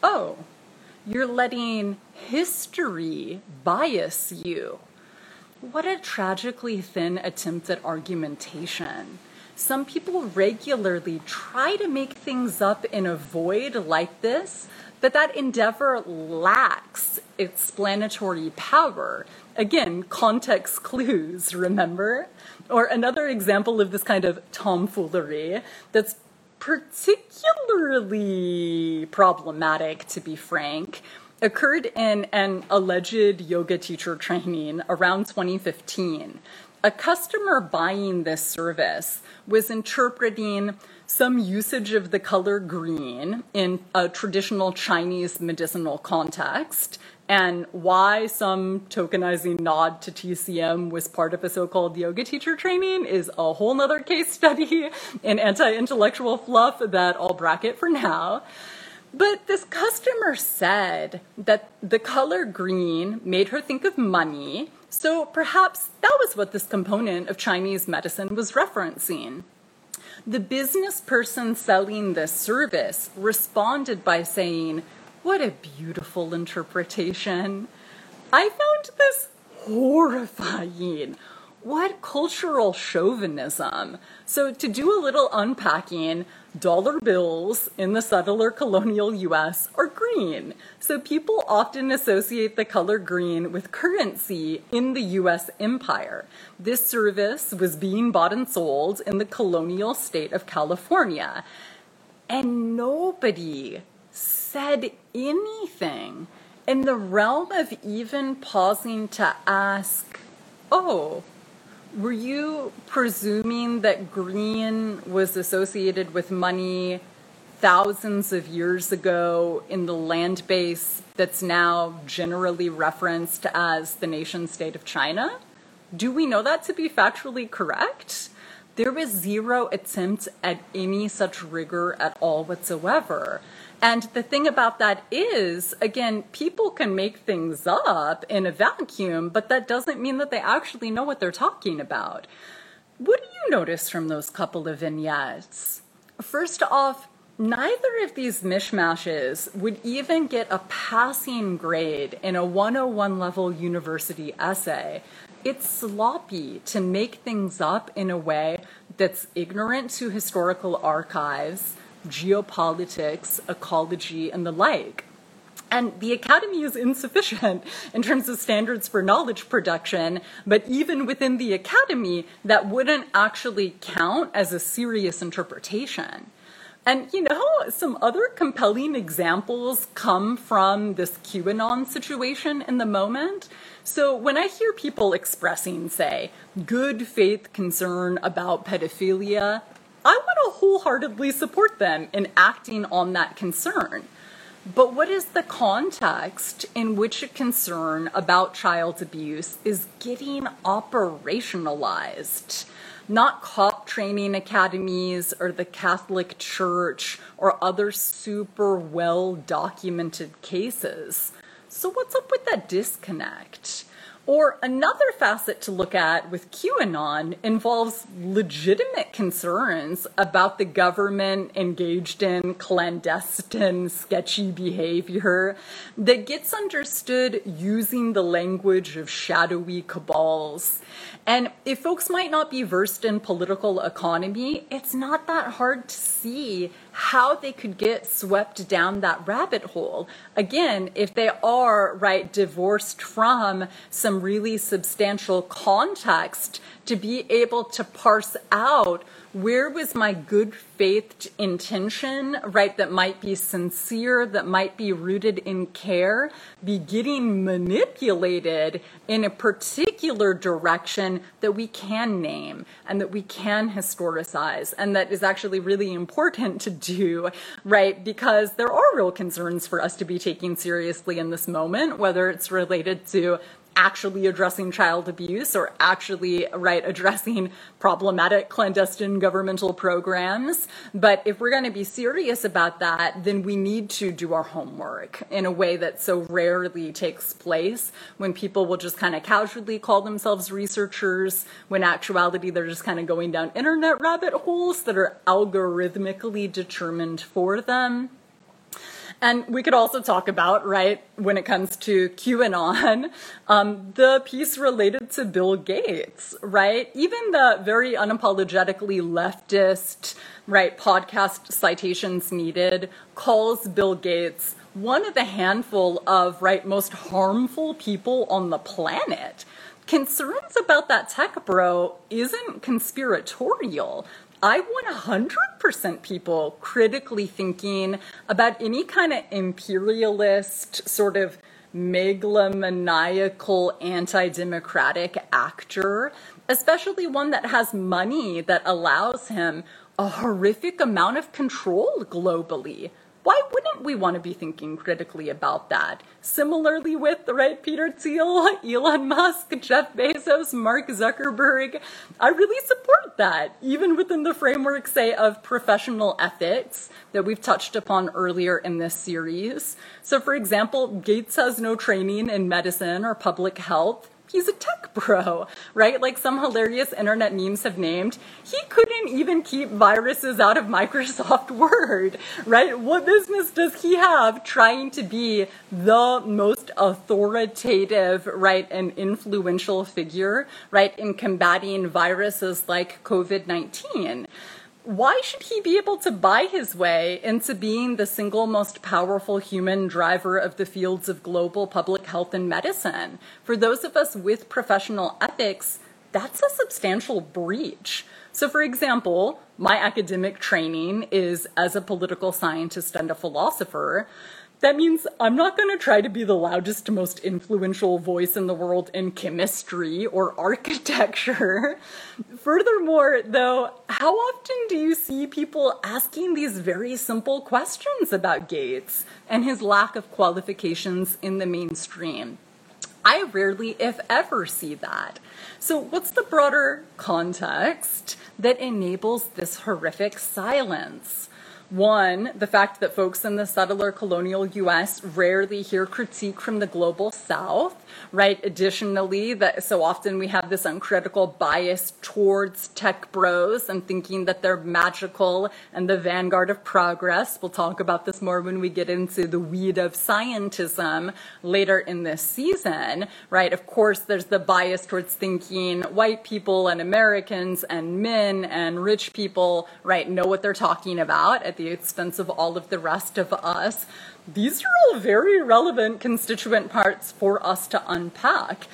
"Oh, you're letting history bias you." What a tragically thin attempt at argumentation. Some people regularly try to make things up in a void like this, but that endeavor lacks explanatory power. Again, context clues, remember? Or another example of this kind of tomfoolery that's particularly problematic, to be frank, occurred in an alleged yoga teacher training around twenty fifteen. A customer buying this service was interpreting some usage of the color green in a traditional Chinese medicinal context, and why some tokenizing nod to T C M was part of a so-called yoga teacher training is a whole nother case study in anti-intellectual fluff that I'll bracket for now. But this customer said that the color green made her think of money, so perhaps that was what this component of Chinese medicine was referencing. The business person selling this service responded by saying, "What a beautiful interpretation." I found this horrifying. What cultural chauvinism. So to do a little unpacking, dollar bills in the settler colonial U S are green. So people often associate the color green with currency in the U S empire. This service was being bought and sold in the colonial state of California. And nobody said anything in the realm of even pausing to ask, "Oh, were you presuming that green was associated with money thousands of years ago in the land base that's now generally referenced as the nation state of China? Do we know that to be factually correct?" There was zero attempt at any such rigor at all whatsoever. And the thing about that is, again, people can make things up in a vacuum, but that doesn't mean that they actually know what they're talking about. What do you notice from those couple of vignettes? First off, neither of these mishmashes would even get a passing grade in a one oh one level university essay. It's sloppy to make things up in a way that's ignorant to historical archives, geopolitics, ecology, and the like. And the academy is insufficient in terms of standards for knowledge production, but even within the academy, that wouldn't actually count as a serious interpretation. And, you know, some other compelling examples come from this QAnon situation in the moment. So when I hear people expressing, say, good faith concern about pedophilia, I want to wholeheartedly support them in acting on that concern. But what is the context in which a concern about child abuse is getting operationalized? not cop training academies or the Catholic Church or other super well-documented cases. So what's up with that disconnect? Or another facet to look at with QAnon involves legitimate concerns about the government engaged in clandestine, sketchy behavior that gets understood using the language of shadowy cabals. And if folks might not be versed in political economy, it's not that hard to see how they could get swept down that rabbit hole. Again, if they are, right, divorced from some really substantial context to be able to parse out where was my good faith intention, right, that might be sincere, that might be rooted in care, be getting manipulated in a particular direction that we can name and that we can historicize, and that is actually really important to do, right, because there are real concerns for us to be taking seriously in this moment, whether it's related to actually addressing child abuse or actually, right, addressing problematic clandestine governmental programs. But if we're going to be serious about that, then we need to do our homework in a way that so rarely takes place, when people will just kind of casually call themselves researchers, when in actuality they're just kind of going down internet rabbit holes that are algorithmically determined for them. And we could also talk about, right, when it comes to QAnon, um, the piece related to Bill Gates, right? Even the very unapologetically leftist, right, podcast Citations Needed calls Bill Gates one of the handful of, right, most harmful people on the planet. Concerns about that tech bro isn't conspiratorial. I want one hundred percent people critically thinking about any kind of imperialist, sort of megalomaniacal, anti-democratic actor, especially one that has money that allows him a horrific amount of control globally. Why wouldn't we want to be thinking critically about that? Similarly with, right, Peter Thiel, Elon Musk, Jeff Bezos, Mark Zuckerberg. I really support that, even within the framework, say, of professional ethics that we've touched upon earlier in this series. So, for example, Gates has no training in medicine or public health. He's a tech bro, right? Like some hilarious internet memes have named, he couldn't even keep viruses out of Microsoft Word, right? What business does he have trying to be the most authoritative, right, and influential figure, right, in combating viruses like COVID nineteen? Why should he be able to buy his way into being the single most powerful human driver of the fields of global public health and medicine? For those of us with professional ethics, that's a substantial breach. So, for example, my academic training is as a political scientist and a philosopher. That means I'm not going to try to be the loudest, most influential voice in the world in chemistry or architecture. Furthermore, though, how often do you see people asking these very simple questions about Gates and his lack of qualifications in the mainstream? I rarely, if ever, see that. So what's the broader context that enables this horrific silence? One, the fact that folks in the settler colonial U S rarely hear critique from the global South, right? Additionally, that so often we have this uncritical bias towards tech bros and thinking that they're magical and the vanguard of progress. We'll talk about this more when we get into the weed of scientism later in this season, right? Of course, there's the bias towards thinking white people and Americans and men and rich people, right, know what they're talking about at the expense of all of the rest of us. These are all very relevant constituent parts for us to unpack.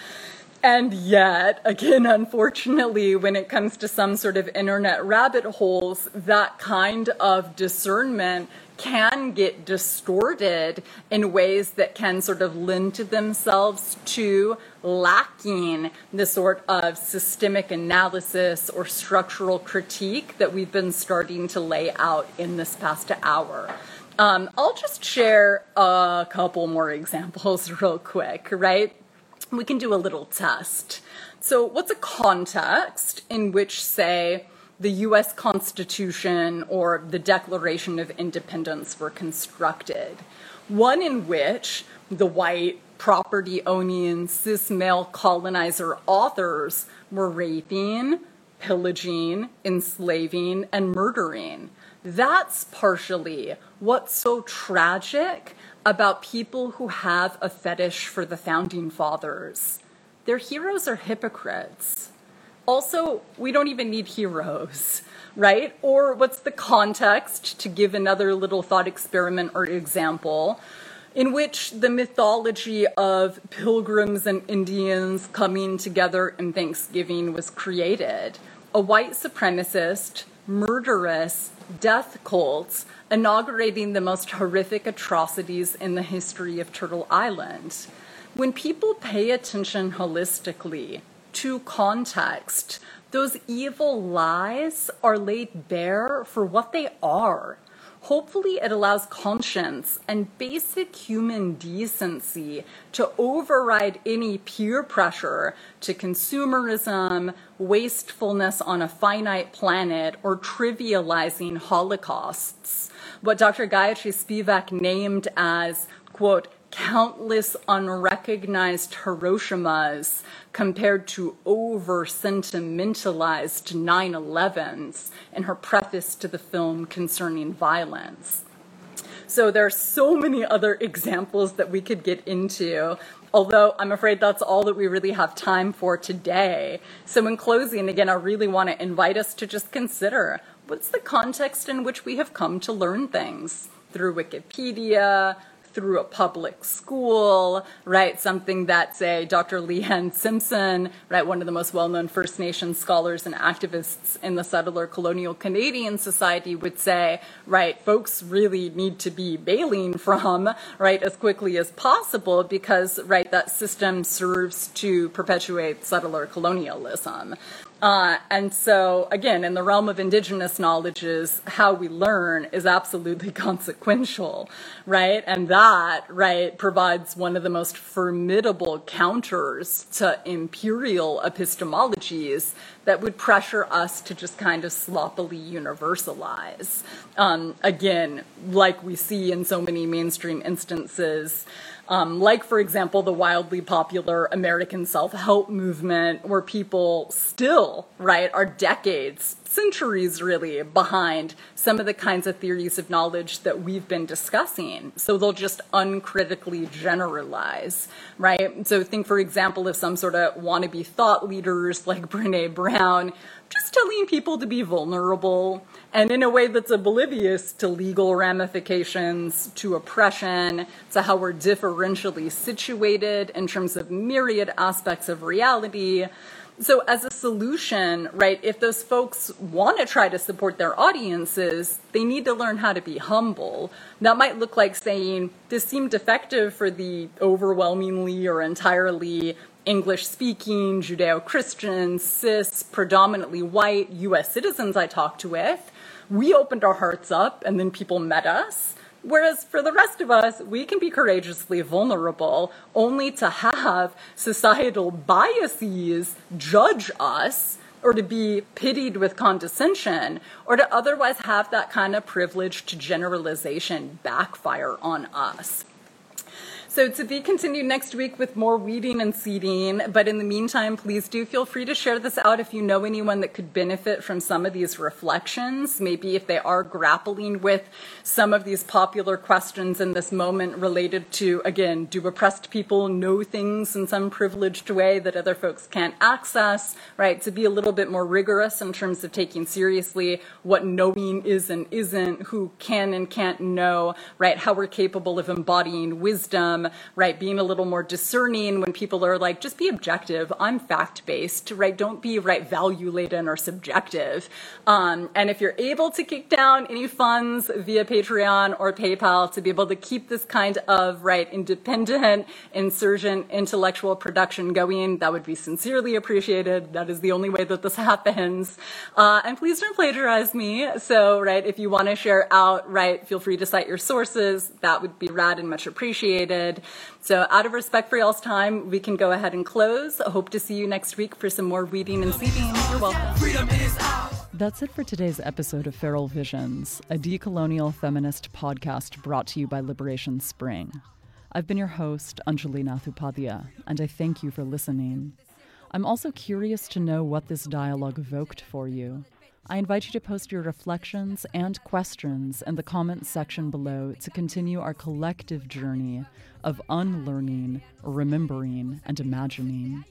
And yet, again, unfortunately, when it comes to some sort of internet rabbit holes, that kind of discernment can get distorted in ways that can sort of lend to themselves to lacking the sort of systemic analysis or structural critique that we've been starting to lay out in this past hour. Um, I'll just share a couple more examples real quick, right? We can do a little test. So what's a context in which, say, the U S Constitution or the Declaration of Independence were constructed? One in which the white property-owning cis male colonizer authors were raping, pillaging, enslaving, and murdering. That's partially what's so tragic about people who have a fetish for the Founding Fathers. Their heroes are hypocrites. Also, we don't even need heroes, right? Or what's the context, to give another little thought experiment or example, in which the mythology of pilgrims and Indians coming together in Thanksgiving was created? A white supremacist, murderous death cults inaugurating the most horrific atrocities in the history of Turtle Island. When people pay attention holistically to context, those evil lies are laid bare for what they are. Hopefully it allows conscience and basic human decency to override any peer pressure to consumerism, wastefulness on a finite planet, or trivializing holocausts. What Doctor Gayatri Spivak named as, quote, countless unrecognized Hiroshimas compared to over-sentimentalized nine elevens in her preface to the film Concerning Violence. So there are so many other examples that we could get into, although I'm afraid that's all that we really have time for today. So in closing, again, I really want to invite us to just consider, what's the context in which we have come to learn things? Through Wikipedia, through a public school, right? Something that, say, Doctor Leanne Simpson, right, one of the most well-known First Nations scholars and activists in the settler colonial Canadian society would say, right, folks really need to be bailing from, right, as quickly as possible because, right, that system serves to perpetuate settler colonialism. Uh, and so, again, in the realm of indigenous knowledges, how we learn is absolutely consequential, right? And that, right, provides one of the most formidable counters to imperial epistemologies that would pressure us to just kind of sloppily universalize. Um, again, like we see in so many mainstream instances, Um, like, for example, the wildly popular American self-help movement, where people still, right, are decades, centuries really, behind some of the kinds of theories of knowledge that we've been discussing. So they'll just uncritically generalize, right? So think, for example, of some sort of wannabe thought leaders like Brené Brown, just telling people to be vulnerable and in a way that's oblivious to legal ramifications, to oppression, to how we're differentially situated in terms of myriad aspects of reality. So as a solution, right, if those folks want to try to support their audiences, they need to learn how to be humble. That might look like saying, this seemed effective for the overwhelmingly or entirely English-speaking, Judeo-Christian, cis, predominantly white U S citizens I talked with. We opened our hearts up and then people met us. Whereas for the rest of us, we can be courageously vulnerable only to have societal biases judge us or to be pitied with condescension, or to otherwise have that kind of privileged generalization backfire on us. So to be continued next week with more weeding and seeding, but in the meantime, please do feel free to share this out if you know anyone that could benefit from some of these reflections, maybe if they are grappling with some of these popular questions in this moment related to, again, do oppressed people know things in some privileged way that other folks can't access, right? To be a little bit more rigorous in terms of taking seriously what knowing is and isn't, who can and can't know, right? How we're capable of embodying wisdom, right, being a little more discerning when people are like, just be objective, I'm fact-based, right, don't be, right, value-laden or subjective. Um, and if you're able to kick down any funds via Patreon or PayPal to be able to keep this kind of, right, independent, insurgent, intellectual production going, that would be sincerely appreciated. That is the only way that this happens. Uh, and please don't plagiarize me. So, right, if you want to share out, right, feel free to cite your sources. That would be rad and much appreciated. good. So out of respect for y'all's time, we can go ahead and close. I hope to see you next week for some more reading and sleeping. You're welcome. That's it for today's episode of Feral Visions, a decolonial feminist podcast brought to you by Liberation Spring. I've been your host, Anjali Nath Upadhyay, and I thank you for listening. I'm also curious to know what this dialogue evoked for you. I invite you to post your reflections and questions in the comments section below to continue our collective journey of unlearning, remembering, and imagining.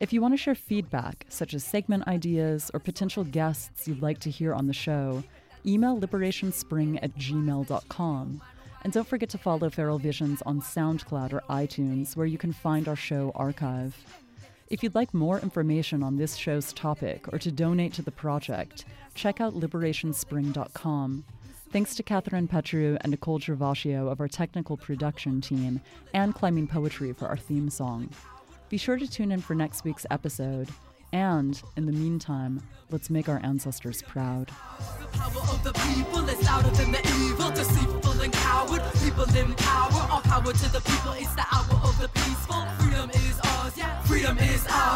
If you want to share feedback, such as segment ideas or potential guests you'd like to hear on the show, email liberationspring at gmail dot com. And don't forget to follow Feral Visions on SoundCloud or iTunes, where you can find our show archive. If you'd like more information on this show's topic or to donate to the project, check out liberation spring dot com. Thanks to Catherine Petru and Nicole Gervasio of our technical production team and Climbing Poetry for our theme song. Be sure to tune in for next week's episode. And in the meantime, let's make our ancestors proud. The power of the people is louder than the evil, deceitful and coward. People in power, all power to the people. It's the hour of the peaceful. Freedom is ours, yeah. Freedom is ours.